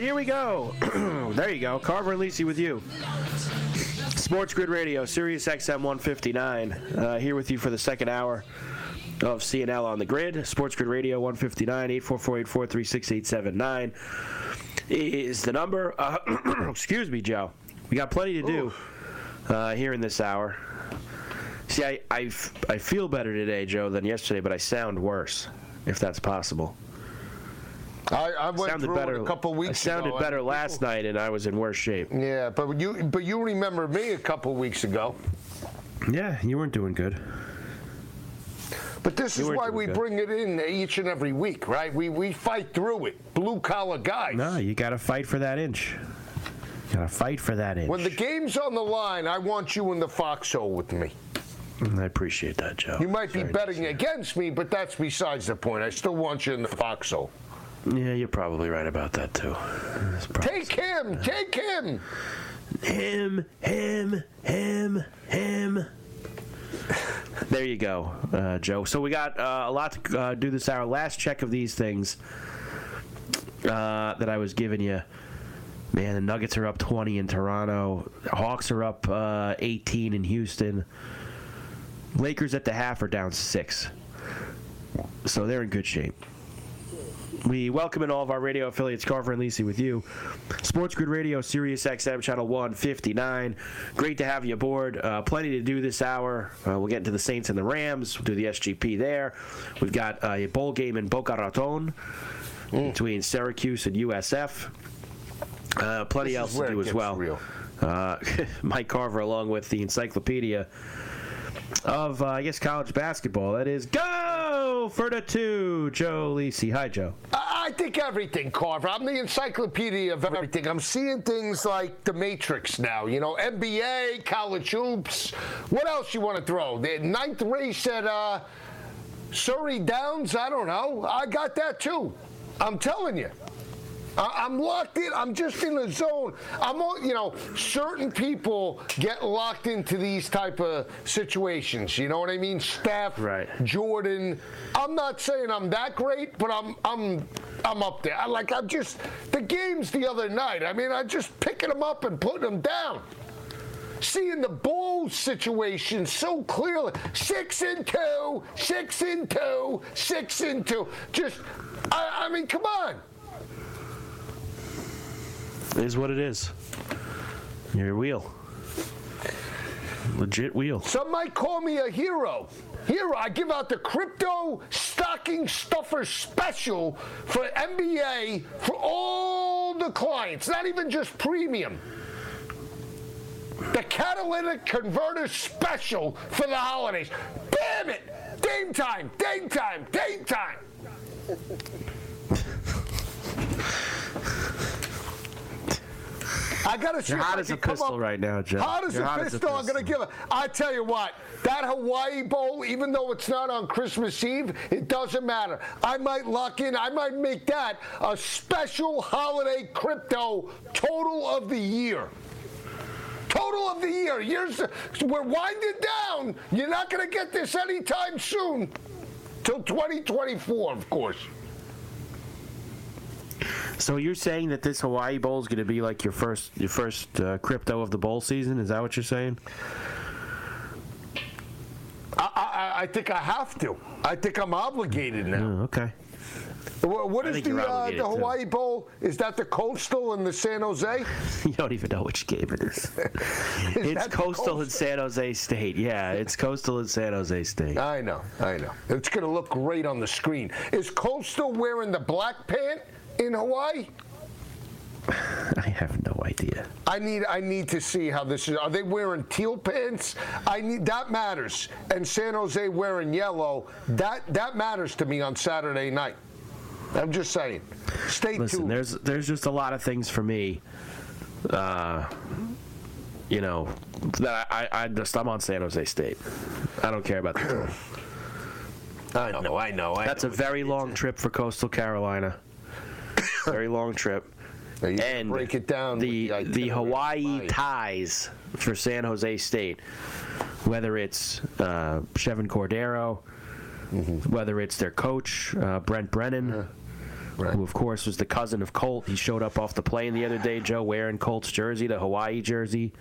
Here we go. There you go. Carver and Lisi with you. Sports Grid Radio, Sirius XM 159. Here with you for the second hour of CNL on the Grid. Sports Grid Radio 159, 844-843-6879 is the number. Excuse me, Joe. We got plenty to do here in this hour. See, I feel better today, Joe, than yesterday, but I sound worse, if that's possible. I went through it a couple weeks ago. I sounded better last night, and I was in worse shape. Yeah, but you remember me a couple weeks ago. Yeah, you weren't doing good. But this is why we bring it in each and every week, right? We fight through it, blue-collar guys. No, you got to fight for that inch. You got to fight for that inch. When the game's on the line, I want you in the foxhole with me. I appreciate that, Joe. You might be betting against me, but that's besides the point. I still want you in the foxhole. Yeah, you're probably right about that, too. Take him! Him. There you go, Joe. So we got a lot to do this hour. Last check of these things that I was giving you. Man, the Nuggets are up 20 in Toronto. Hawks are up 18 in Houston. Lakers at the half are down 6. So they're in good shape. We welcome in all of our radio affiliates, Carver and Lisi with you. Sports Grid Radio, Sirius XM, Channel 159. Great to have you aboard. Plenty to do this hour. We'll get into the Saints and the Rams. We'll do the SGP there. We've got a bowl game in Boca Raton between Syracuse and USF. Plenty else to do as well. Real. Mike Carver along with the encyclopedia of, college basketball. That is Go for the Two, Joe Lisi. Hi, Joe. I think everything, Carver. I'm the encyclopedia of everything. I'm seeing things like The Matrix now. You know, NBA, college hoops. What else you want to throw? The ninth race at Surrey Downs. I don't know. I got that, too. I'm telling you. I'm locked in. I'm just in the zone. Certain people get locked into these type of situations. You know what I mean? Steph, right. Jordan. I'm not saying I'm that great, but I'm up there. The games the other night. I mean, I'm just picking them up and putting them down. Seeing the ball situation so clearly. 6-2. Just, I mean, come on. It is what it is. You're a wheel. Legit wheel. Some might call me a hero. I give out the crypto stocking stuffer special for NBA for all the clients. Not even just premium. The catalytic converter special for the holidays. Damn it! Dame time! I got to shoot. Hot as a pistol right now, Joe. Hot as a pistol. I'm going to give it. I tell you what, that Hawaii Bowl, even though it's not on Christmas Eve, it doesn't matter. I might lock in. I might make that a special holiday crypto total of the year. Total of the year. We're winding down. You're not going to get this anytime soon. Till 2024, of course. So you're saying that this Hawaii Bowl is going to be like your first crypto of the bowl season? Is that what you're saying? I think I have to. I think I'm obligated now. Oh, okay. What is the Hawaii Bowl? Is that the Coastal and the San Jose? You don't even know which game it is. It's Coastal and San Jose State. Yeah, it's Coastal and San Jose State. I know. It's going to look great on the screen. Is Coastal wearing the black pant in Hawaii? I have no idea. I need to see how this is. Are they wearing teal pants? That matters. And San Jose wearing yellow. That matters to me on Saturday night. I'm just saying. Stay tuned. There's just a lot of things for me, that I'm on San Jose State. I don't care about the tour. I know. That's a very long trip for Coastal Carolina. Very long trip. And break it down. The Hawaii ties for San Jose State, whether it's Chevin Cordero, mm-hmm. whether it's their coach, Brent Brennan, right. who, of course, was the cousin of Colt. He showed up off the plane the other day, Joe, wearing Colt's jersey, the Hawaii jersey.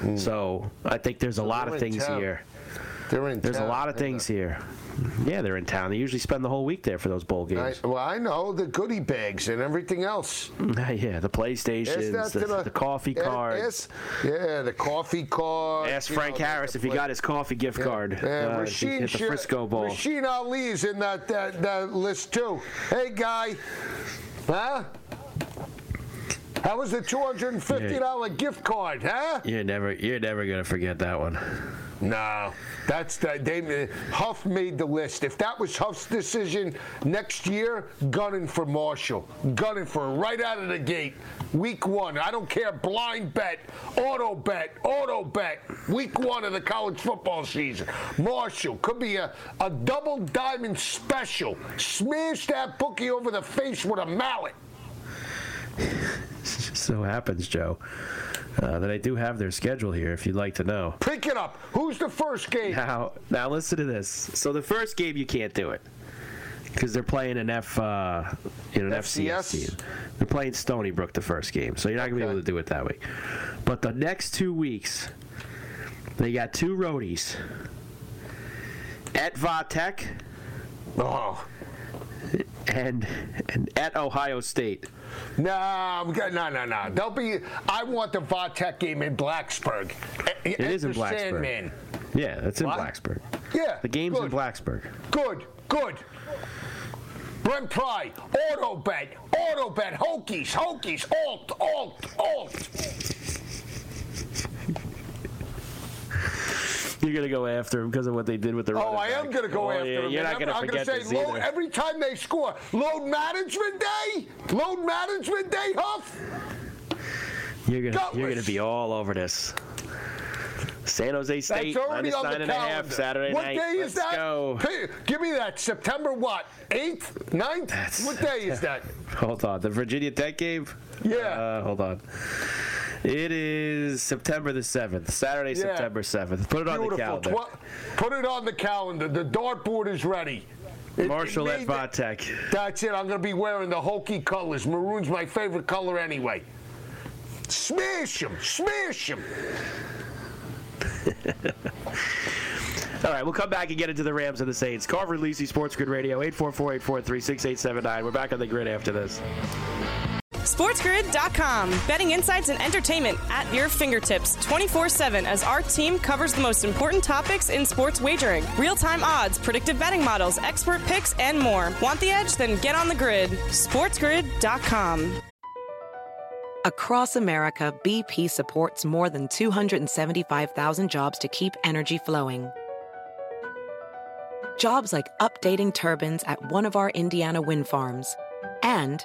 Mm. So I think there's a lot of things here. Yeah, they're in town. They usually spend the whole week there for those bowl games. I know. The goodie bags and everything else. Yeah, the PlayStations, the coffee cards. The coffee cards. Ask Frank Harris if he got his coffee gift card at the Frisco Bowl. Rashid Ali is in that list, too. Hey, guy. Huh? How was the $250 gift card, huh? You're never going to forget that one. No, that's Huff made the list. If that was Huff's decision next year, gunning for Marshall. Gunning for right out of the gate. Week one. I don't care. Blind bet. Auto bet. Week one of the college football season. Marshall. Could be a double diamond special. Smash that bookie over the face with a mallet. It just so happens, Joe, that I do have their schedule here if you'd like to know. Pick it up. Who's the first game? Now listen to this. So the first game, you can't do it because they're playing an FCS team. They're playing Stony Brook the first game, so you're not going to be able to do it that way. But the next 2 weeks, they got two roadies. At Va Tech and at Ohio State. No. They'll be. I want the Va Tech game in Blacksburg. It is in Blacksburg. Sandman. Yeah, that's in Blacksburg. Yeah, the game's in Blacksburg. Good. Brent Pry, auto bet, Hokies, alt. You're going to go after him because of what they did with the running back. I am going to go after him. You're not going to forget this either. Every time they score, load management day, Huff. You're going to be all over this. San Jose State, minus 9.5, Saturday night. What day is that? Go. Give me that. September what? 8th? 9th? What day is that? Hold on. The Virginia Tech game? Yeah. Hold on. It is September the 7th, Saturday, September 7th. Put it on the calendar. Put it on the calendar. The dartboard is ready. Marshall at Va Tech. That's it. I'm going to be wearing the Hokie colors. Maroon's my favorite color anyway. Smash him. All right, we'll come back and get into the Rams and the Saints. Carver, Lisi, Sports Grid Radio, 844-843-6879. We're back on the grid after this. SportsGrid.com. Betting insights and entertainment at your fingertips 24/7 as our team covers the most important topics in sports wagering. Real-time odds, predictive betting models, expert picks, and more. Want the edge? Then get on the grid. SportsGrid.com. Across America, BP supports more than 275,000 jobs to keep energy flowing. Jobs like updating turbines at one of our Indiana wind farms and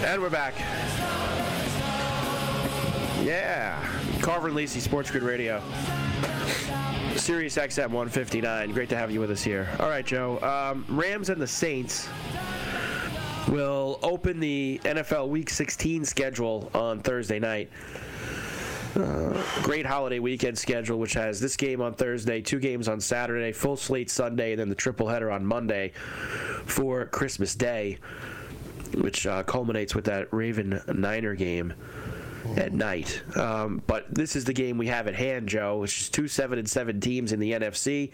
And we're back. Yeah. Carver and Lisi, Sports Grid Radio. Sirius XM 159. Great to have you with us here. All right, Joe. Rams and the Saints will open the NFL Week 16 schedule on Thursday night. Great holiday weekend schedule, which has this game on Thursday, 2 games on Saturday, full slate Sunday, and then the triple header on Monday for Christmas Day, which culminates with that Raven-Niner game at night. But this is the game we have at hand, Joe, which is 2-7-7 teams in the NFC.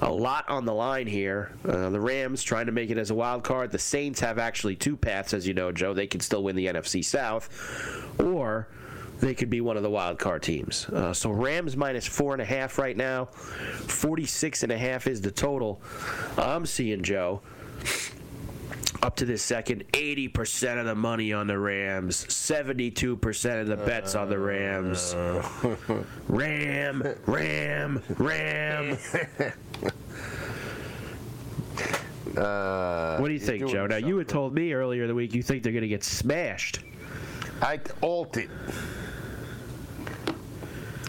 A lot on the line here. The Rams trying to make it as a wild card. The Saints have actually 2 paths, as you know, Joe. They can still win the NFC South, or they could be one of the wild card teams. So Rams minus 4.5 right now. 46.5 is the total. I'm seeing, Joe, up to this second, 80% of the money on the Rams, 72% of the bets on the Rams. Ram. What do you think, Joe? Now, you had told me earlier in the week you think they're going to get smashed. I altered.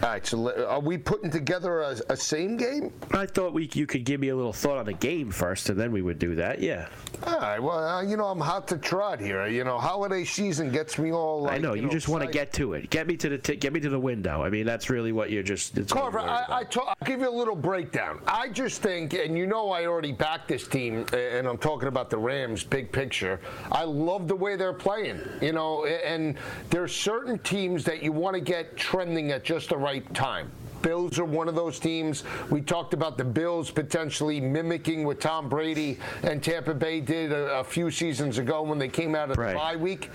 All right, so are we putting together a same game? I thought you could give me a little thought on the game first, and then we would do that, yeah. All right, well, I'm hot to trot here. Holiday season gets me all like, I know, you just want to get to it. Get me to the window. I mean, that's really what you're just – Carver, I'll give you a little breakdown. I just think, and I already backed this team, and I'm talking about the Rams, big picture. I love the way they're playing, and there are certain teams that you want to get trending at just the right time. Bills are one of those teams. We talked about the Bills potentially mimicking what Tom Brady and Tampa Bay did a few seasons ago when they came out of the bye week,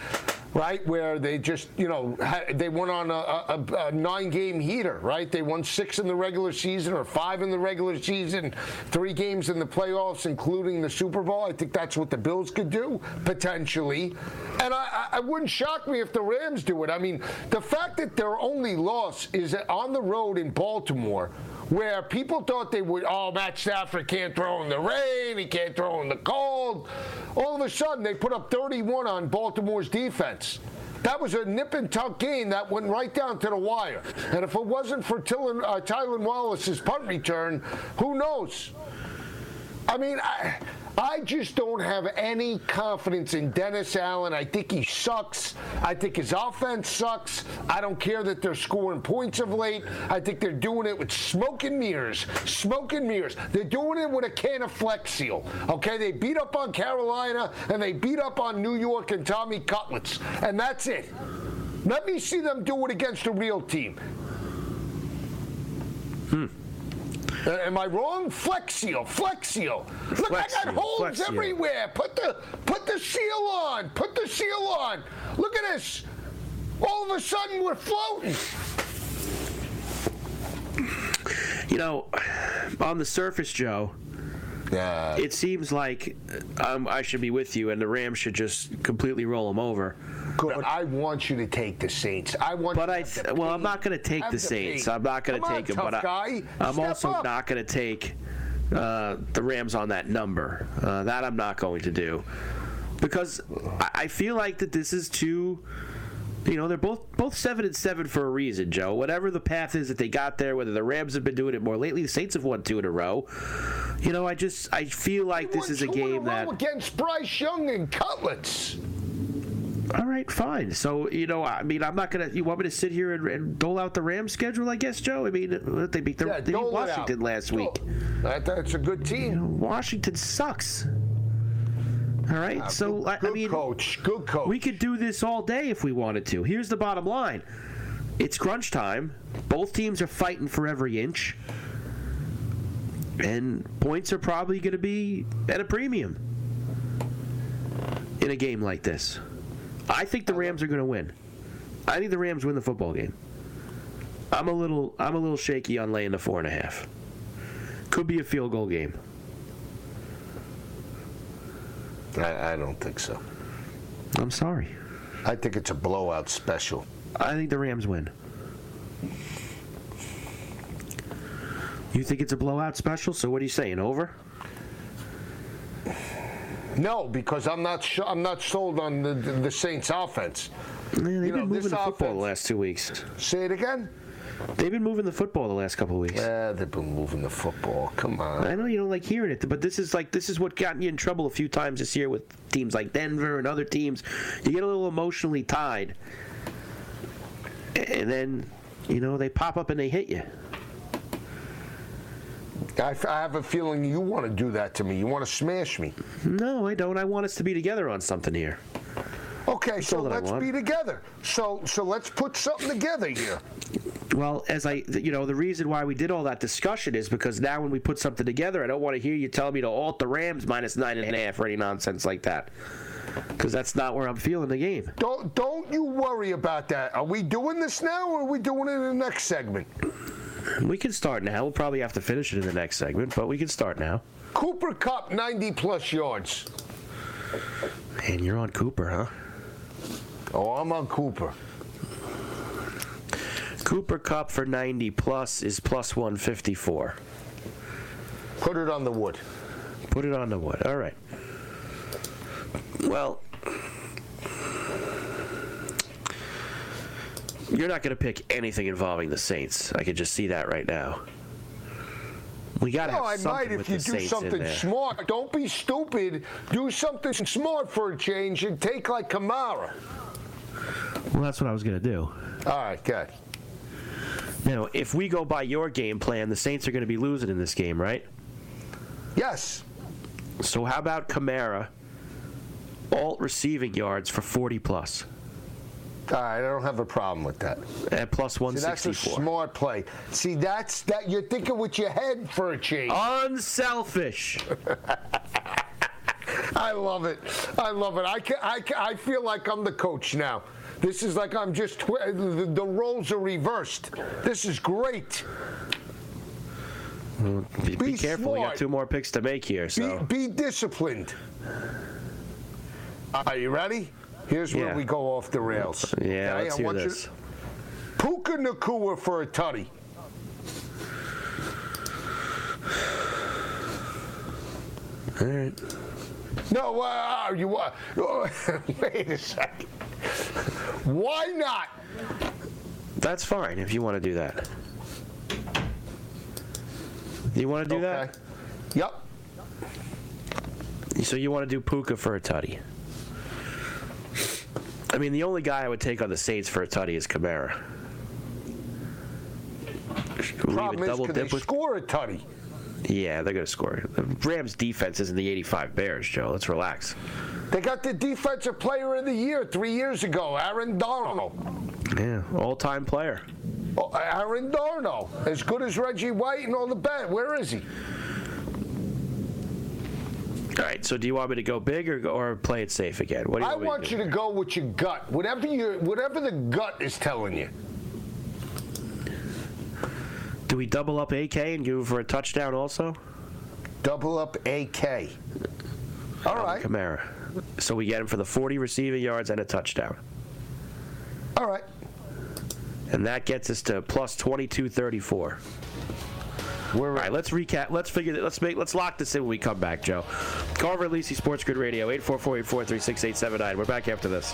right? Where they just, they went on a 9-game heater, right? They won 6 in the regular season or 5 in the regular season, 3 games in the playoffs, including the Super Bowl. I think that's what the Bills could do, potentially. And I wouldn't shock me if the Rams do it. I mean, the fact that their only loss is on the road in Baltimore, where people thought they would, Matt Stafford can't throw in the rain, he can't throw in the cold. All of a sudden, they put up 31 on Baltimore's defense. That was a nip-and-tuck game that went right down to the wire. And if it wasn't for Tylan Wallace's punt return, who knows? I mean, I just don't have any confidence in Dennis Allen. I think he sucks. I think his offense sucks. I don't care that they're scoring points of late. I think they're doing it with smoke and mirrors. They're doing it with a can of Flex Seal. Okay, they beat up on Carolina, and they beat up on New York and Tommy Cutlets, and that's it. Let me see them do it against a real team. Am I wrong? Flex seal. Look, I got holes everywhere. Put the seal on. Look at this. All of a sudden, we're floating. On the surface, Joe, it seems like I should be with you, and the Rams should just completely roll them over. But I want you to take the Saints. I'm not going to take the Saints. I'm not going to take them. But I'm also not going to take the Rams on that number. That I'm not going to do. Because I feel like that this is too... You know, they're both 7-7 for a reason, Joe. Whatever the path is that they got there, whether the Rams have been doing it more lately, the Saints have won 2 in a row. You know, I feel like this is a game that against Bryce Young and Cutlets. All right, fine. So, you know, I mean, I'm not gonna. You want me to sit here and dole out the Rams schedule? I guess, Joe. I mean, they beat they beat Washington last week. That's a good team. You know, Washington sucks. All right, so good coach. We could do this all day if we wanted to. Here's the bottom line: it's crunch time. Both teams are fighting for every inch, and points are probably going to be at a premium in a game like this. I think the Rams are going to win. I think the Rams win the football game. I'm a little shaky on laying the 4.5. Could be a field goal game. I don't think so. I'm sorry. I think it's a blowout special. I think the Rams win. You think it's a blowout special? So what are you saying? Over? No, because I'm not sold on the Saints' offense. Yeah, they've been moving the football the last 2 weeks. Say it again. They've been moving the football the last couple of weeks. Yeah, they've been moving the football. Come on. I know you don't like hearing it, but this is what got you in trouble a few times this year with teams like Denver and other teams. You get a little emotionally tied, and then, you know, they pop up and they hit you. I have a feeling you want to do that to me. You want to smash me. No, I don't. I want us to be together on something here. Okay, so let's be together. So let's put something together here. Well, the reason why we did all that discussion is because now when we put something together, I don't want to hear you tell me to alt the Rams minus 9.5 or any nonsense like that, because that's not where I'm feeling the game. Don't you worry about that. Are we doing this now, or are we doing it in the next segment? We can start now. We'll probably have to finish it in the next segment, but we can start now. Cooper Kupp, 90-plus yards. And you're on Cooper, huh? Oh, I'm on Cooper. Cooper Kupp for 90-plus is plus 154. Put it on the wood. Put it on the wood. All right. Well, you're not going to pick anything involving the Saints. I can just see that right now. We got to have something with the Saints in there. No, I might if you do something smart. Don't be stupid. Do something smart for a change and take like Kamara. Well, that's what I was going to do. All right, good. Now, if we go by your game plan, the Saints are going to be losing in this game, right? Yes. So how about Kamara, alt receiving yards for 40-plus? All right, I don't have a problem with that. At plus 164. See, that's a smart play. See, that you're thinking with your head for a change. Unselfish. I love it. I feel like I'm the coach now. This is like I'm just the roles are reversed. This is great. Well, be careful. Smart. You got 2 more picks to make here. So be disciplined. Are you ready? Here's where we go off the rails. Yeah, okay, let's hear this. Puka Nakua for a tutty. All right. No, wait a second. Why not? That's fine if you want to do that. You want to do that? Yep. So you want to do Puka for a tutty? I mean, the only guy I would take on the Saints for a tutty is Kamara. Problem is, can they score a tutty? Yeah, they're going to score. The Rams' defense isn't the 85 Bears, Joe. Let's relax. They got the Defensive Player of the Year 3 years ago, Aaron Donald. Yeah, all-time player. Oh, Aaron Donald, as good as Reggie White and all the bad. Where is he? All right, so do you want me to go big or play it safe again? What do you want me to do? I want you to go with your gut, whatever the gut is telling you. Do we double up AK and go for a touchdown also? Double up AK. All right. Kamara. So we get him for the 40 receiving yards and a touchdown. All right. And that gets us to plus 2234. We're right. All right, let's recap. Let's figure that. Let's lock this in when we come back, Joe. Carver, Lisi, Sports Grid Radio, 844-843-6879. We're back after this.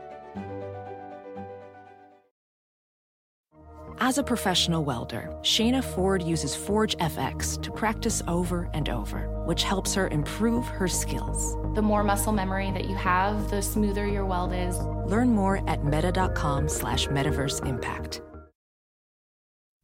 As a professional welder, Shayna Ford uses ForgeFX to practice over and over, which helps her improve her skills. The more muscle memory that you have, the smoother your weld is. Learn more at meta.com/metaverseimpact.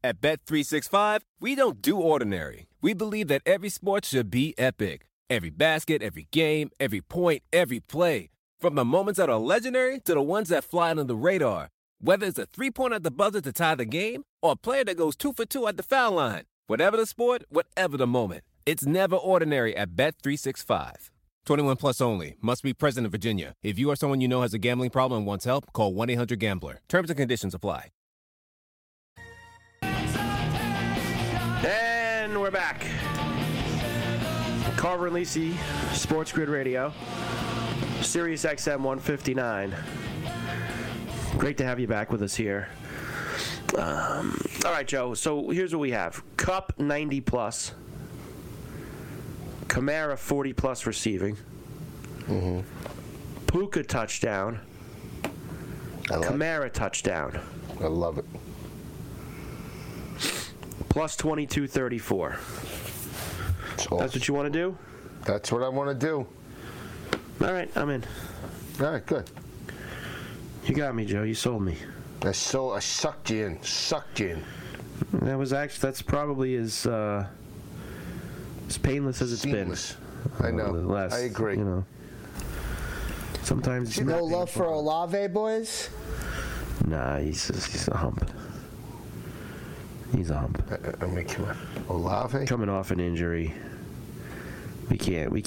At Bet365, we don't do ordinary. We believe that every sport should be epic. Every basket, every game, every point, every play. From the moments that are legendary to the ones that fly under the radar. Whether it's a three-pointer at the buzzer to tie the game or a player that goes 2 for 2 at the foul line. Whatever the sport, whatever the moment. It's never ordinary at Bet365. 21 plus only. Must be present in Virginia. If you or someone you know has a gambling problem and wants help, call 1-800-GAMBLER. Terms and conditions apply. And we're back. Carver and Lisi, Sports Grid Radio. Sirius XM 159. Great to have you back with us here. All right, Joe. So here's what we have. Kupp 90+. Kamara 40+ receiving. Mm-hmm. Puka touchdown. Kamara touchdown. I love it. Plus 2234. Awesome. That's what you want to do? That's what I want to do. All right, I'm in. All right, good. You got me, Joe. You sold me. I sucked you in. That was that's probably as painless as it's been. I know. I agree. You know. Sometimes it's no love for Olave, boys? Nah, he's a hump. He's a hump. I mean, come on. Olave? Coming off an injury. We need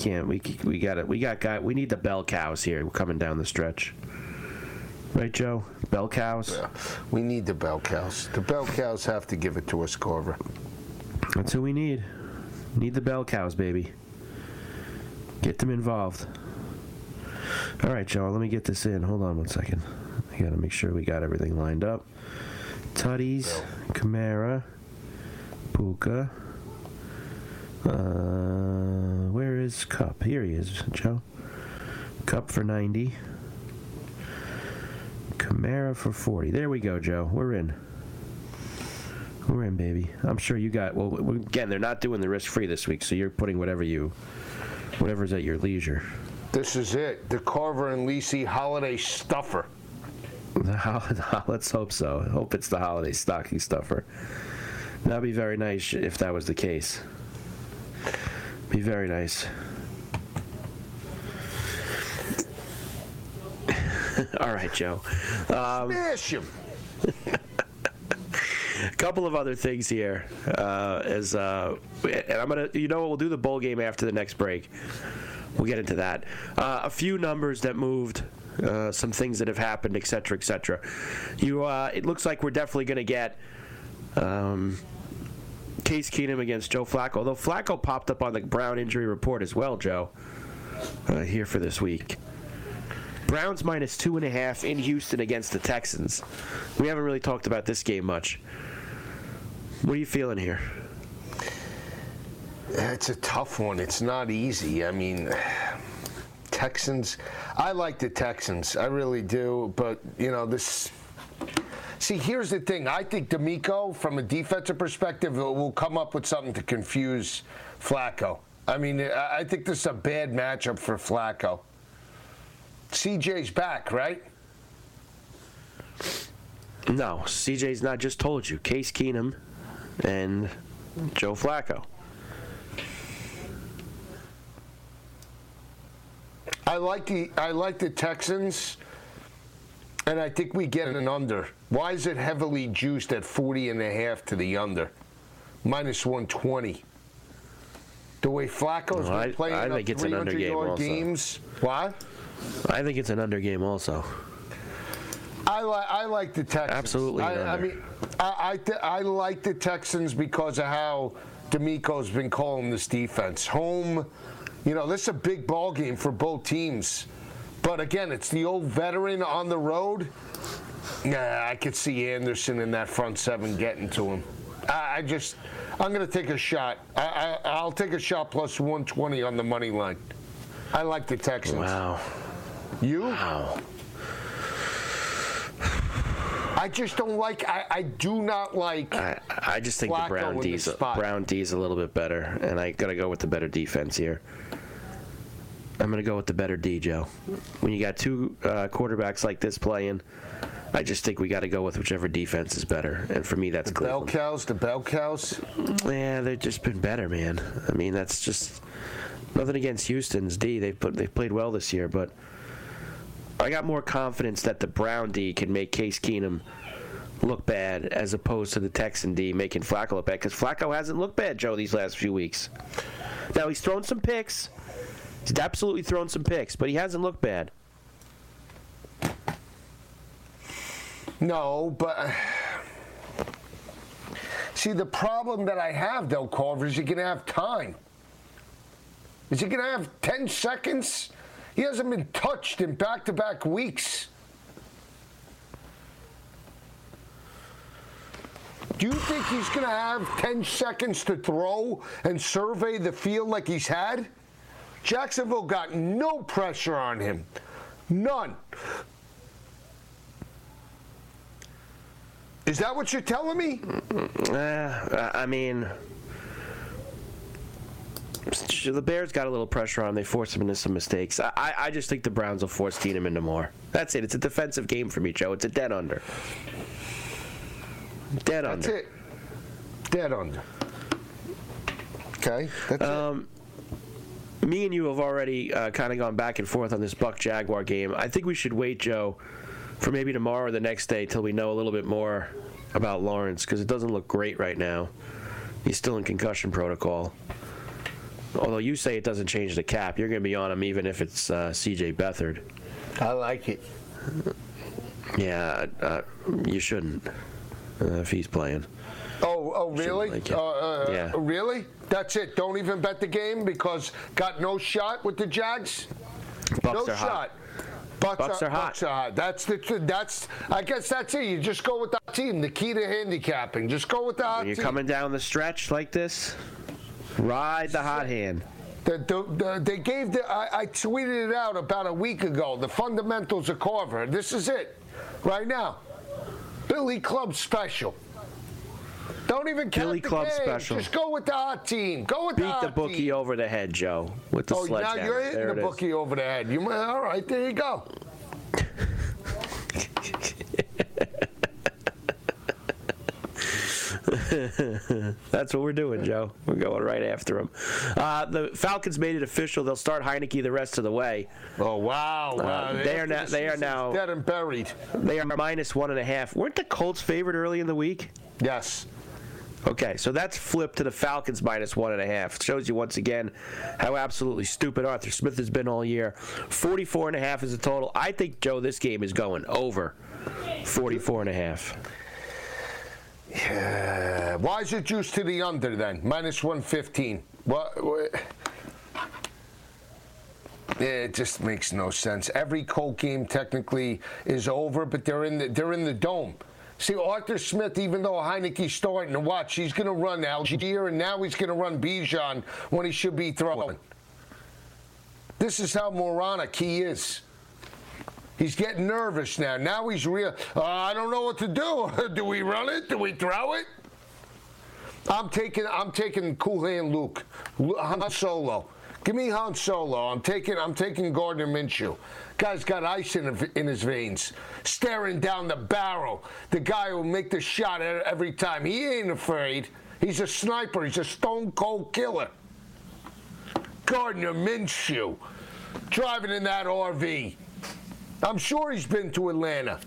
the bell cows here. We're coming down the stretch. Right, Joe? Bell cows? Yeah. We need the bell cows. The bell cows have to give it to us, Carver. That's who we need. Need the bell cows, baby. Get them involved. All right, Joe, let me get this in. Hold on one second. I got to make sure we got everything lined up. Tutties, Kamara, Puka. Where is Kupp? Here he is, Joe. Kupp for 90. Kamara for 40. There we go, Joe. We're in. We're in, baby. I'm sure you got. Well, again, they're not doing the risk-free this week, so you're putting whatever's at your leisure. This is it. The Carver and Lisi holiday stuffer. Let's hope so. Hope it's the holiday stocking stuffer. That'd be very nice if that was the case. Be very nice. All right, Joe. Smash him. A couple of other things here. And I'm gonna. You know what? We'll do the bowl game after the next break. We'll get into that. A few numbers that moved. Some things that have happened, et cetera, et cetera. It looks like we're definitely going to get Case Keenum against Joe Flacco. Although Flacco popped up on the Brown injury report as well, Joe. Here for this week. Browns minus 2.5 in Houston against the Texans. We haven't really talked about this game much. What are you feeling here? It's a tough one. It's not easy. I mean, Texans. I like the Texans. I really do. But, you know, this. See, here's the thing. I think D'Amico, from a defensive perspective, will come up with something to confuse Flacco. I mean, I think this is a bad matchup for Flacco. CJ's back, right? No, CJ's not. Just told you. Case Keenum and Joe Flacco. I like the Texans, and I think we get an under. Why is it heavily juiced at 40.5 to the under? Minus 120. The way Flacco's been playing up 300-yard games. Why? I think it's an under game also. I like the Texans. Absolutely. I like the Texans because of how D'Amico's been calling this defense. Home, you know, this is a big ball game for both teams. But, again, it's the old veteran on the road. Nah, I could see Anderson in that front seven getting to him. I'm going to take a shot. I'll take a shot plus 120 on the money line. I like the Texans. Wow. You? Wow. I just don't like. I do not like. I just think Flacco the Brown D's a little bit better, and I gotta go with the better defense here. I'm gonna go with the better D, Joe. When you got two quarterbacks like this playing, I just think we got to go with whichever defense is better, and for me, that's Cleveland. The bell cows. Yeah, they've just been better, man. I mean, that's just nothing against Houston's D. They've played well this year, but I got more confidence that the Brown D can make Case Keenum look bad as opposed to the Texan D making Flacco look bad, because Flacco hasn't looked bad, Joe, these last few weeks. Now, he's thrown some picks. He's absolutely thrown some picks, but he hasn't looked bad. No, but see, the problem that I have, though, Carver, is you're going to have time. Is he going to have 10 seconds? He hasn't been touched in back-to-back weeks. Do you think he's going to have 10 seconds to throw and survey the field like he's had? Jacksonville got no pressure on him. None. Is that what you're telling me? I mean, the Bears got a little pressure on him. They forced him into some mistakes. I just think the Browns will force Keenum into more. That's it. It's a defensive game for me, Joe. It's a dead under. Dead under. That's it. Dead under. Okay. That's it. Me and you have already kind of gone back and forth on this Buck-Jaguar game. I think we should wait, Joe, for maybe tomorrow or the next day till we know a little bit more about Lawrence, because it doesn't look great right now. He's still in concussion protocol. Although you say it doesn't change the cap, you're going to be on him even if it's C.J. Beathard. I like it. Yeah, you shouldn't if he's playing. Oh, really? Like yeah. Really? That's it. Don't even bet the game because got no shot with the Jags. Bucks no are shot. Hot. Bucks are hot. I guess that's it. You just go with that team. The key to handicapping. Just go with the hot team. When you're coming down the stretch like this. Ride the hot hand. They gave I tweeted it out about a week ago. The fundamentals of Carver. This is it. Right now. Billy Club special. Don't even count Billy Club game. Special. Just go with the hot team. Go with the hot team. Beat the bookie team. Over the head, Joe. With the sledgehammer. Now you're hitting there the bookie over the head. All right, there you go. That's what we're doing, Joe. We're going right after him. The Falcons made it official. They'll start Heineke the rest of the way. Oh, wow. They are now dead and buried. They are minus 1.5. Weren't the Colts favored early in the week? Yes. Okay, so that's flipped to the Falcons minus 1.5. Shows you once again how absolutely stupid Arthur Smith has been all year. 44.5 is the total. I think, Joe, this game is going over 44.5. Yeah. Why is it juiced to the under then? Minus 115. What? It just makes no sense. Every Colt game technically is over, but they're in the dome. See, Arthur Smith, even though Heineke's starting to watch, he's going to run Algier, and now he's going to run Bijan when he should be throwing. This is how moronic he is. He's getting nervous now. Now he's real. I don't know what to do. Do we run it? Do we throw it? I'm taking Cool Hand Luke. Han Solo. Give me Han Solo. I'm taking Gardner Minshew. Guy's got ice in his veins. Staring down the barrel. The guy who will make the shot every time. He ain't afraid. He's a sniper. He's a stone cold killer. Gardner Minshew. driving in that RV. I'm sure he's been to Atlanta.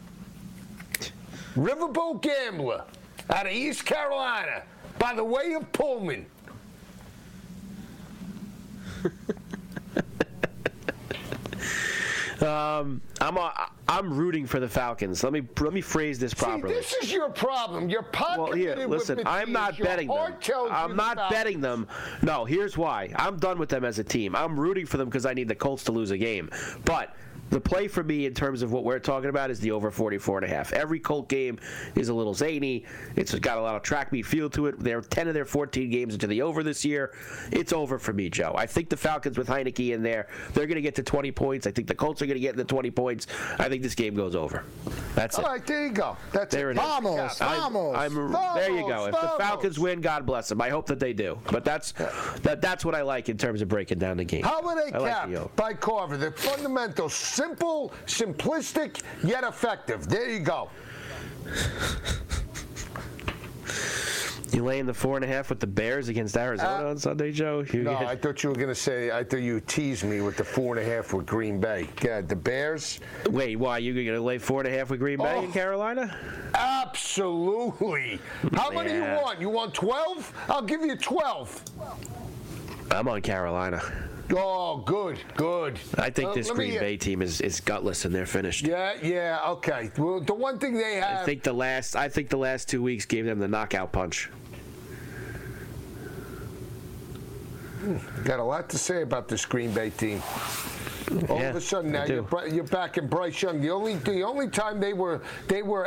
Riverboat Gambler out of East Carolina by the way of Pullman. I'm rooting for the Falcons. Let me phrase this properly. See, this is your problem. You're populated with listen, I'm not betting them. I'm not betting them. No, here's why. I'm done with them as a team. I'm rooting for them because I need the Colts to lose a game. But the play for me in terms of what we're talking about is the over 44.5. Every Colt game is a little zany. It's got a lot of track meet feel to it. They're 10 of their 14 games into the over this year. It's over for me, Joe. I think the Falcons with Heineke in there, they're going to get to 20 points. I think the Colts are going to get in the 20 points. I think this game goes over. That's it. All right, there you go. That's there it. Vamos, vamos. There you go. If the Falcons win, God bless them. I hope that they do. But that's what I like in terms of breaking down the game. Holiday cap by Carver. The fundamentals. Simple, simplistic, yet effective. There you go. You laying the 4.5 with the Bears against Arizona on Sunday, Joe? I thought you were going to say, I thought you teased me with the 4.5 with Green Bay. God, the Bears? Wait, why? You going to lay 4.5 with Green Bay in Carolina? Absolutely. How many do you want? You want 12? I'll give you 12. I'm on Carolina. Oh, good. I think this Green Bay team is gutless and they're finished. Yeah, okay. Well, the one thing they have, I think the last 2 weeks gave them the knockout punch. Got a lot to say about this Green Bay team. All of a sudden now you're back in Bryce Young. The only time they were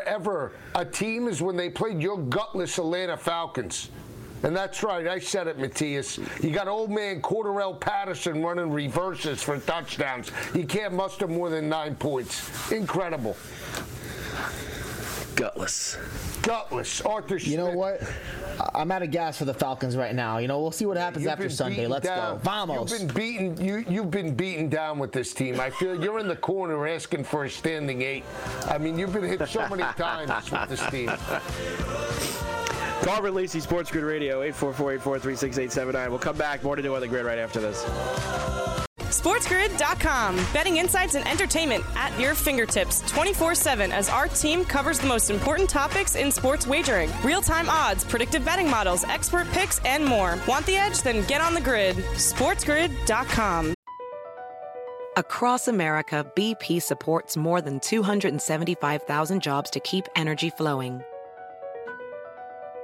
ever a team is when they played your gutless Atlanta Falcons. And that's right. I said it, Matthias. You got old man Cordell Patterson running reverses for touchdowns. You can't muster more than 9 points. Incredible. Gutless. Arthur Smith. You know what? I'm out of gas for the Falcons right now. You know, we'll see what happens after Sunday. Let's go. Vamos. You've been beaten down with this team. I feel you're in the corner asking for a standing eight. I mean, you've been hit so many times with this team. Carver, Lisi, Sports Grid Radio, 844-843-6879. We'll come back. More to do on the grid right after this. SportsGrid.com. Betting insights and entertainment at your fingertips 24/7 as our team covers the most important topics in sports wagering. Real-time odds, predictive betting models, expert picks, and more. Want the edge? Then get on the grid. SportsGrid.com. Across America, BP supports more than 275,000 jobs to keep energy flowing.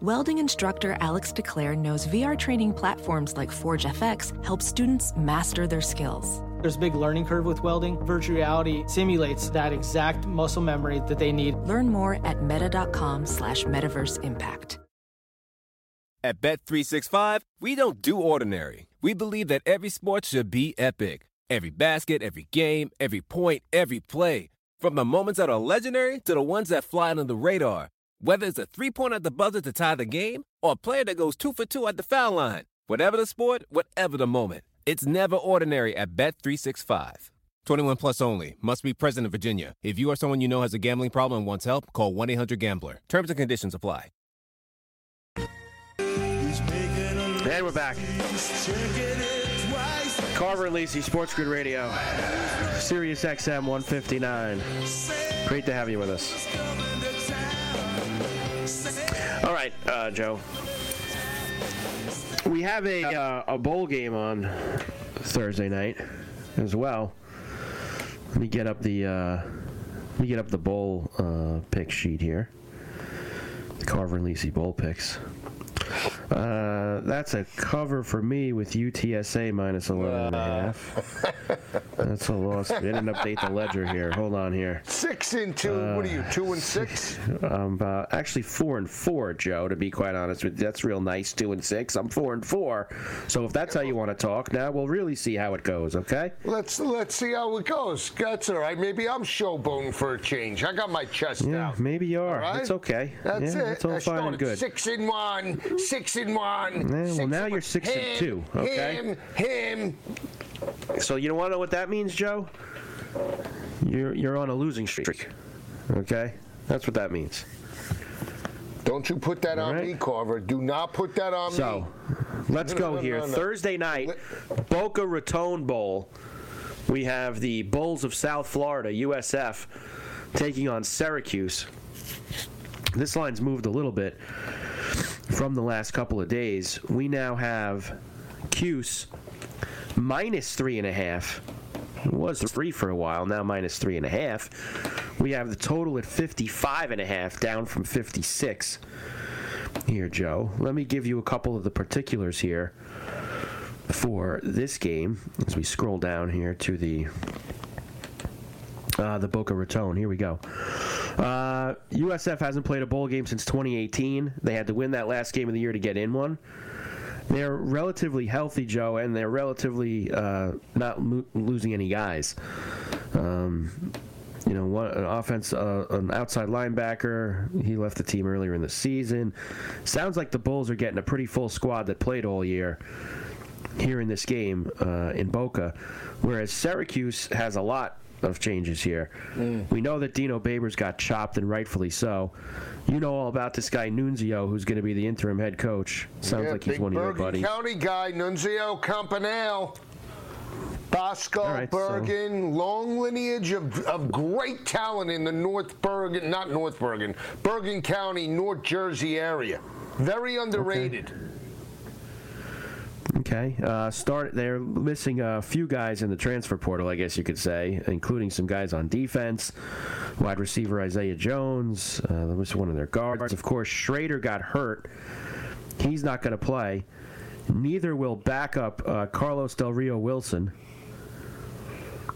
Welding instructor Alex DeClaire knows VR training platforms like ForgeFX help students master their skills. There's a big learning curve with welding. Virtual reality simulates that exact muscle memory that they need. Learn more at meta.com/metaverse impact. At Bet365, we don't do ordinary. We believe that every sport should be epic. Every basket, every game, every point, every play. From the moments that are legendary to the ones that fly under the radar. Whether it's a three-pointer at the buzzer to tie the game or a player that goes 2 for 2 at the foul line. Whatever the sport, whatever the moment. It's never ordinary at Bet365. 21 plus only. Must be present in Virginia. If you or someone you know has a gambling problem and wants help, call 1-800-GAMBLER. Terms and conditions apply. And we're back. Carver and Lisi, Sports Grid Radio. Sirius XM 159. Great to have you with us. All right, Joe. We have a bowl game on Thursday night as well. Let me get up the bowl pick sheet here. The Carver and Lisi bowl picks. That's a cover for me with UTSA minus 11.5. That's a loss. They didn't update the ledger here. Hold on here. 6-2. What are you, 2-6? Actually 4-4, Joe, to be quite honest with you. That's real nice, 2-6. I'm 4-4. So if that's how you want to talk, now we'll really see how it goes, okay? Let's see how it goes. That's all right. Maybe I'm showboating for a change. I got my chest out. Maybe you are. Right? It's okay. That's it. It's all fine and good. 6-1. Well, now you're 6-2. Okay. Him. So you don't want to know what that means, Joe? You're on a losing streak. Okay, that's what that means. Don't you put that on me, Carver. Do not put that on me. So let's go here. Thursday night, Boca Raton Bowl. We have the Bulls of South Florida, USF, taking on Syracuse. This line's moved a little bit from the last couple of days. We now have Cuse minus 3.5. It was 3 for a while, now minus 3.5. We have the total at 55.5, down from 56. Here, Joe, let me give you a couple of the particulars here for this game as we scroll down here to the Boca Raton. Here we go. USF hasn't played a bowl game since 2018. They had to win that last game of the year to get in one. They're relatively healthy, Joe, and they're relatively not losing any guys. An outside linebacker, he left the team earlier in the season. Sounds like the Bulls are getting a pretty full squad that played all year here in this game in Boca, whereas Syracuse has a lot of changes here. We know that Dino Babers got chopped, and rightfully so. You know all about this guy Nunzio, who's going to be the interim head coach. Sounds like he's one of your buddies. Big Bergen County guy, Nunzio Campanile. Bosco, right, Bergen, long lineage of great talent in the Bergen County, North Jersey area. Very underrated. Okay. They're missing a few guys in the transfer portal, I guess you could say, including some guys on defense. Wide receiver Isaiah Jones. That was one of their guards. Of course, Schrader got hurt. He's not going to play. Neither will backup Carlos Del Rio Wilson.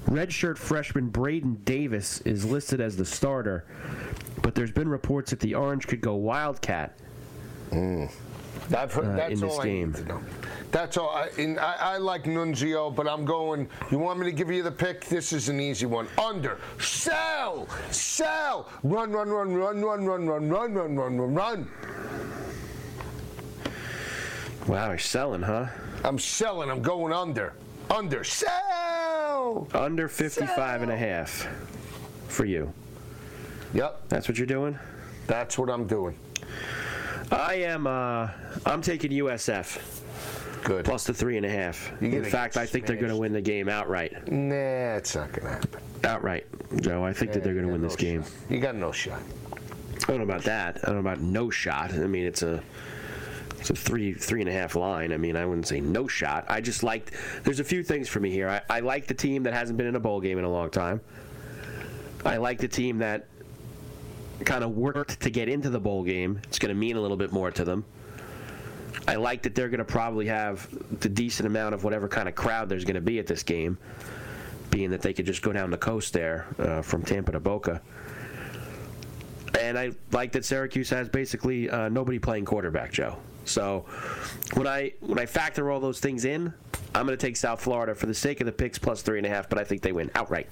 Redshirt freshman Braden Davis is listed as the starter, but there's been reports that the Orange could go Wildcat. I've heard, that's in this all game. I need to know. That's all. I like Nunzio, but I'm going. You want me to give you the pick? This is an easy one. Under. Sell. Run. Wow, you're selling, huh? I'm selling. I'm going under. Under. Sell. Under 55.5 for you. Yep. That's what you're doing? That's what I'm doing. I am. I'm taking USF. Good. Plus the 3.5. In fact, I think they're going to win the game outright. Nah, it's not going to happen. Outright, Joe. I think that they're going to win this game. You got no shot. I don't know about that. I don't know about no shot. I mean, it's a 3.5 line. I mean, I wouldn't say no shot. I just like. There's a few things for me here. I like the team that hasn't been in a bowl game in a long time. I like the team that kind of worked to get into the bowl game. It's going to mean a little bit more to them. I like that they're going to probably have the decent amount of whatever kind of crowd there's going to be at this game, being that they could just go down the coast there from Tampa to Boca. And I like that Syracuse has basically nobody playing quarterback, Joe. So when I factor all those things in, I'm going to take South Florida for the sake of the picks plus 3.5, but I think they win outright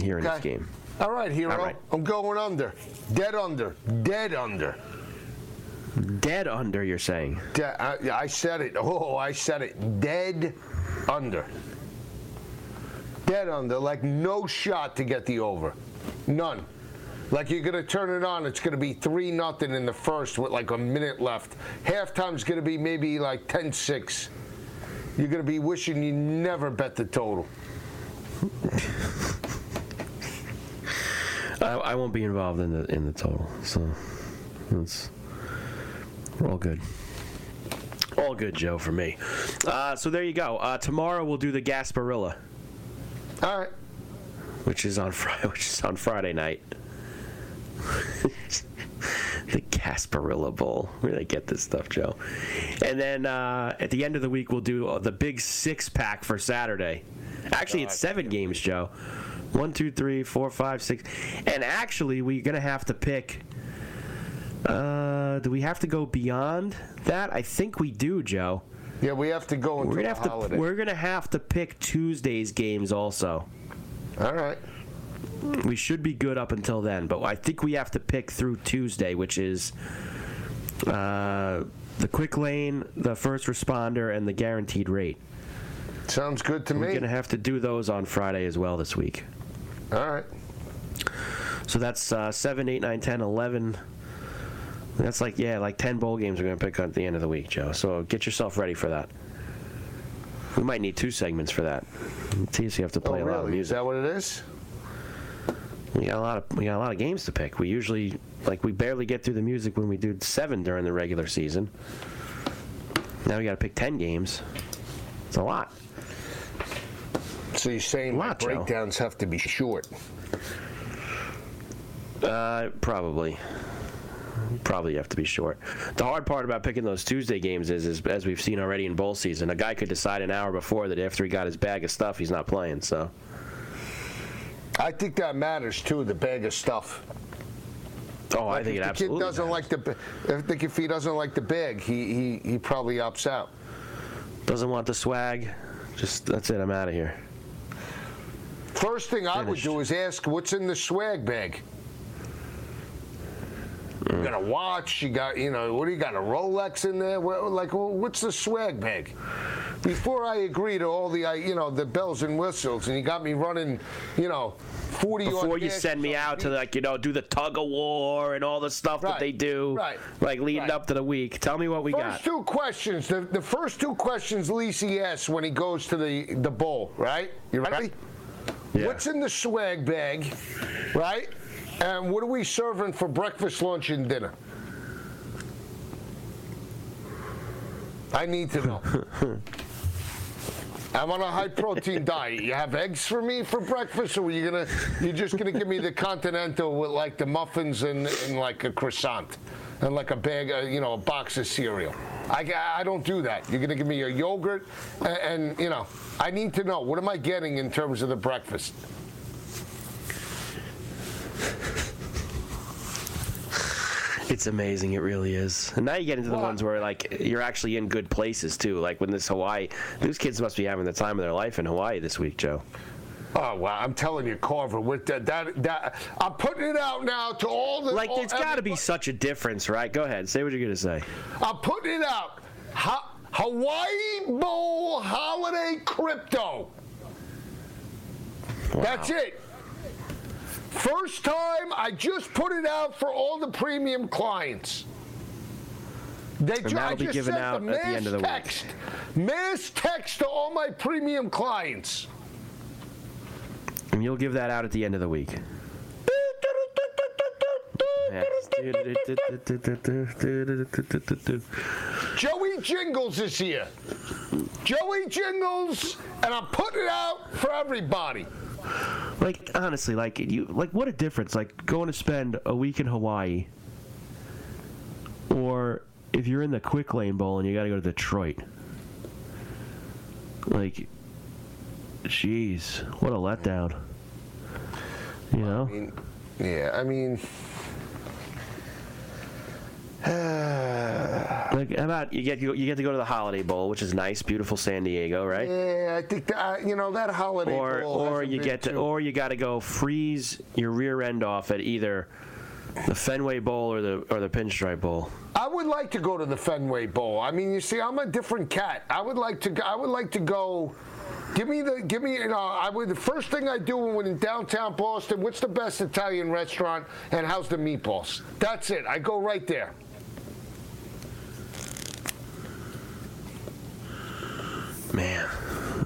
here in this game. All right, hero. All right. I'm going under. Dead under. Dead under, you're saying? I said it. Oh, I said it. Dead under. Like no shot to get the over. None. Like you're going to turn it on. It's going to be 3-0 in the first with like a minute left. Halftime's going to be maybe like 10-6. You're going to be wishing you never bet the total. I won't be involved in the total. So that's... We're all good. All good, Joe, for me. So there you go. Tomorrow we'll do the Gasparilla. All right. Which is on Friday night. the Gasparilla Bowl. Where do they get this stuff, Joe? And then at the end of the week, we'll do the big six-pack for Saturday. Actually, it's seven games, Joe. 1, 2, 3, 4, 5, 6. And actually, we're going to have to pick... do we have to go beyond that? I think we do, Joe. Yeah, we have to go into the holiday. We're going to have to pick Tuesday's games also. All right. We should be good up until then, but I think we have to pick through Tuesday, which is the quick lane, the first responder, and the guaranteed rate. Sounds good to me. We're going to have to do those on Friday as well this week. All right. So that's 7, 8, 9, 10, 11... That's like, yeah, like 10 bowl games we're going to pick up at the end of the week, Joe. So get yourself ready for that. We might need two segments for that. TC have to play a lot of music. Is that what it is? We got a lot of games to pick. We usually, we barely get through the music when we do 7 during the regular season. Now we got to pick 10 games. It's a lot. So you're saying my breakdowns have to be short? Probably. Probably have to be short. The hard part about picking those Tuesday games is as we've seen already in bowl season, a guy could decide an hour before that after he got his bag of stuff, he's not playing. So, I think that matters too. The bag of stuff. Oh, I think it absolutely. If he doesn't like the bag, he probably opts out. Doesn't want the swag. Just that's it. I'm out of here. First thing I would do is ask, what's in the swag bag? You got a watch, you got a Rolex in there? What's the swag bag? Before I agree to all the bells and whistles, and you got me running, 40 before you send me out to, do the tug of war and all the stuff that they do, leading up to the week. Tell me what we got. First two questions. The first two questions Lisi asks when he goes to the bowl, right? You ready? Yeah. What's in the swag bag, right? And what are we serving for breakfast, lunch, and dinner? I need to know. I'm on a high-protein diet. You have eggs for me for breakfast, or you're just gonna give me the continental with the muffins and a croissant and a bag, a box of cereal? I don't do that. You're gonna give me your yogurt, and I need to know, what am I getting in terms of the breakfast? It's amazing, it really is. And now you get into the ones where you're actually in good places too. Like when these kids must be having the time of their life in Hawaii this week, Joe. Oh wow! I'm telling you, Carver. With that I'm putting it out now to all the. There's got to be such a difference, right? Go ahead, say what you're gonna say. I'm putting it out. Hawaii Bowl holiday crypto. Wow. That's it. First time, I just put it out for all the premium clients. That'll be given out at the end of the week. Mass text to all my premium clients. And you'll give that out at the end of the week. Joey Jingles is here. Joey Jingles, and I'm putting it out for everybody. Honestly, what a difference. Going to spend a week in Hawaii, or if you're in the Quick Lane Bowl and you got to go to Detroit. Jeez, what a letdown. You know? You get to go to the Holiday Bowl, which is nice, beautiful San Diego, right? Yeah, I think that Holiday Bowl. Or you got to go freeze your rear end off at either the Fenway Bowl or the Pinstripe Bowl. I would like to go to the Fenway Bowl. I'm a different cat. I would like to go. Give me. The first thing I do when in downtown Boston, what's the best Italian restaurant and how's the meatballs? That's it. I go right there. Man,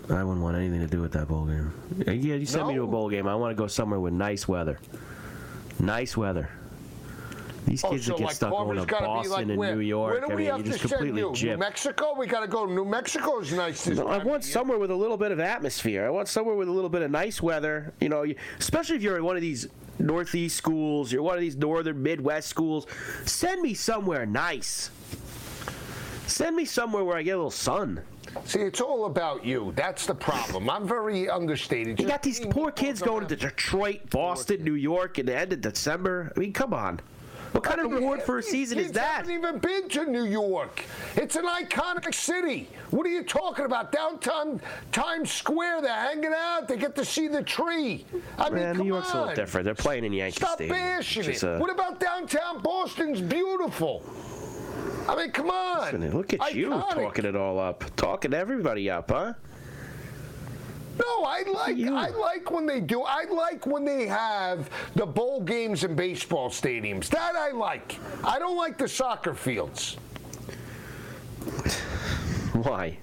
I wouldn't want anything to do with that bowl game. Yeah, you sent me to a bowl game. I want to go somewhere with nice weather. Nice weather. These kids that get stuck going to Boston and New York. Where do we have to send you? New Mexico? We got to go. New Mexico is nice. I want somewhere with a little bit of atmosphere. I want somewhere with a little bit of nice weather. Especially if you're in one of these Northeast schools, you're one of these northern Midwest schools, send me somewhere nice. Send me somewhere where I get a little sun. See, it's all about you. That's the problem. I'm very understated. You got these poor kids going to Detroit, Boston, New York in the end of December. I mean, come on. What kind of reward for a season is that? I haven't even been to New York. It's an iconic city. What are you talking about? Downtown Times Square, they're hanging out. They get to see the tree. I mean, come on. New York's a little different. They're playing in Yankee Stadium. Stop bashing it. What about downtown Boston's beautiful? I mean, come on. Listen, look at iconic. You talking it all up. Talking everybody up, huh? No, I like when they do. I like when they have the bowl games in baseball stadiums. That I like. I don't like the soccer fields. Why?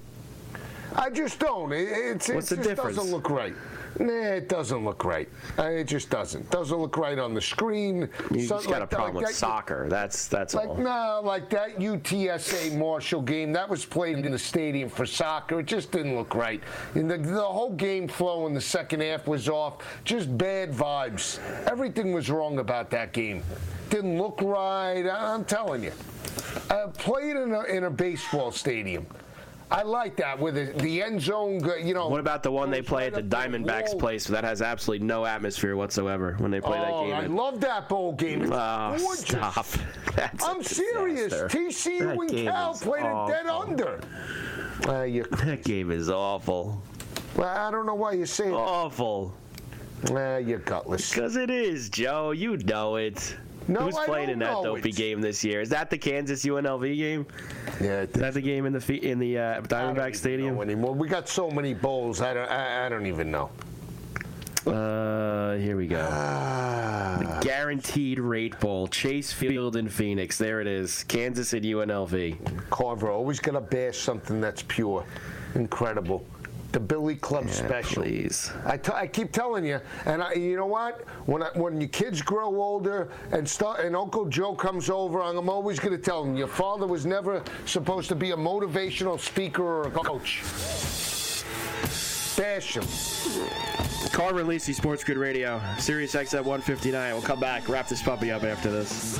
I just don't. It just doesn't look right. Nah, it doesn't look right. It just doesn't. Doesn't look right on the screen. You just got a problem with soccer. That's all. Like that UTSA Marshall game, that was played in the stadium for soccer. It just didn't look right. And the whole game flow in the second half was off. Just bad vibes. Everything was wrong about that game. Didn't look right. I'm telling you. Played in a baseball stadium. I like that with the end zone, you know. What about the one they play at the Diamondbacks place that has absolutely no atmosphere whatsoever when they play that game? I love that bowl game. It's gorgeous. Stop. I'm serious. TCU and Cal played it dead under. That game is awful. Well, I don't know why you say awful. You're gutless. Because it is, Joe. You know it. No, who's played in that dopey game this year? Is that the Kansas UNLV game? Yeah, is that the game in the Diamondback Stadium? No anymore. We got so many bowls. I don't even know. Here we go. The Guaranteed Rate Bowl, Chase Field in Phoenix. There it is. Kansas and UNLV. Carver always gonna bash something that's pure, incredible. The Billy Club special. Please. I keep telling you, and you know what? When your kids grow older and Uncle Joe comes over, I'm always going to tell him your father was never supposed to be a motivational speaker or a coach. Bash him. Carver, Lisi, Sports Grid Radio, Sirius XM 159. We'll come back, wrap this puppy up after this.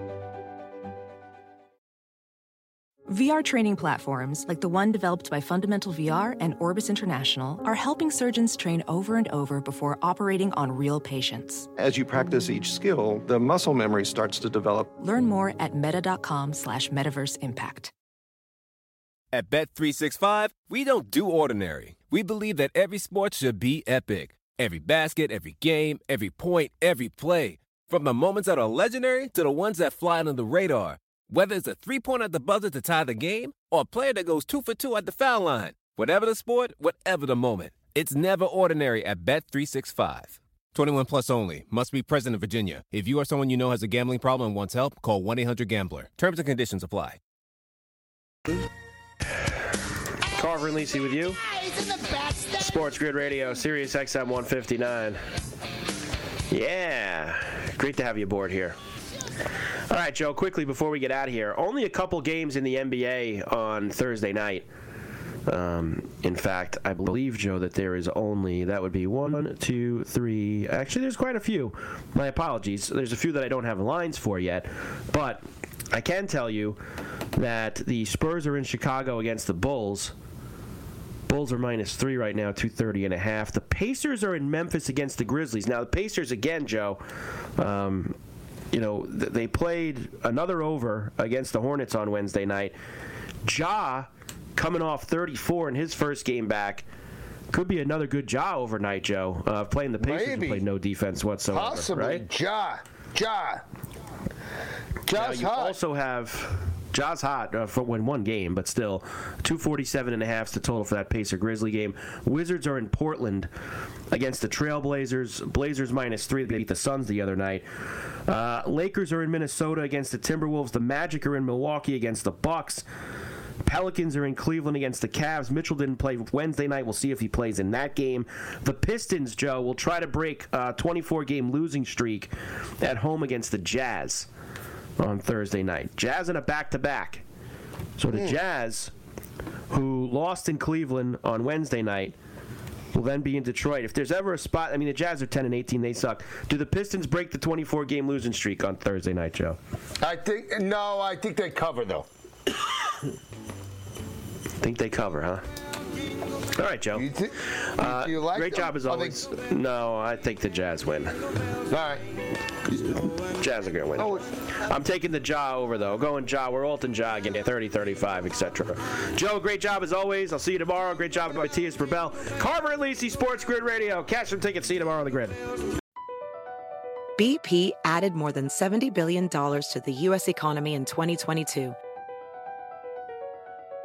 VR training platforms, like the one developed by Fundamental VR and Orbis International, are helping surgeons train over and over before operating on real patients. As you practice each skill, the muscle memory starts to develop. Learn more at meta.com/metaverseimpact. At Bet365, we don't do ordinary. We believe that every sport should be epic. Every basket, every game, every point, every play. From the moments that are legendary to the ones that fly under the radar. Whether it's a three-pointer at the buzzer to tie the game or a player that goes 2 for 2 at the foul line. Whatever the sport, whatever the moment. It's never ordinary at Bet365. 21 plus only. Must be present in Virginia. If you or someone you know has a gambling problem and wants help, call 1-800-GAMBLER. Terms and conditions apply. Carver and Lisi with you. Sports Grid Radio, Sirius XM 159. Yeah. Great to have you aboard here. All right, Joe, quickly before we get out of here, only a couple games in the NBA on Thursday night. In fact, I believe, Joe, that there is only, that would be 1, 2, 3. Actually, there's quite a few. My apologies. There's a few that I don't have lines for yet. But I can tell you that the Spurs are in Chicago against the Bulls. Bulls are -3 right now, 230.5. The Pacers are in Memphis against the Grizzlies. Now, the Pacers, again, Joe, you know, they played another over against the Hornets on Wednesday night. Ja, coming off 34 in his first game back, could be another good Ja overnight, Joe. Playing the Pacers, who played no defense whatsoever. Possibly, right? Ja. Josh Hart. Also have Josh Hart for win one game, but still 247.5 is the total for that Pacer Grizzly game. Wizards are in Portland against the Trailblazers. Blazers -3. They beat the Suns the other night. Lakers are in Minnesota against the Timberwolves. The Magic are in Milwaukee against the Bucks. Pelicans are in Cleveland against the Cavs. Mitchell didn't play Wednesday night. We'll see if he plays in that game. The Pistons, Joe, will try to break a 24-game losing streak at home against the Jazz on Thursday night. Jazz in a back-to-back. So the Jazz, who lost in Cleveland on Wednesday night, will then be in Detroit. If there's ever a spot, I mean, the Jazz are 10-18. They suck. Do the Pistons break the 24-game losing streak on Thursday night, Joe? I think they cover, though. Think they cover, huh? All right, Joe. Do you like great them? Job as always. No, I think the Jazz win. All right. Jazz are going to win. Oh. I'm taking the Ja over, though. Going Ja. We're alting Ja again. 30-35, etc. Joe, great job as always. I'll see you tomorrow. Great job by T.S. Burbell. Carver and Lisi, Sports Grid Radio. Cash some tickets. See you tomorrow on the grid. BP added more than $70 billion to the U.S. economy in 2022.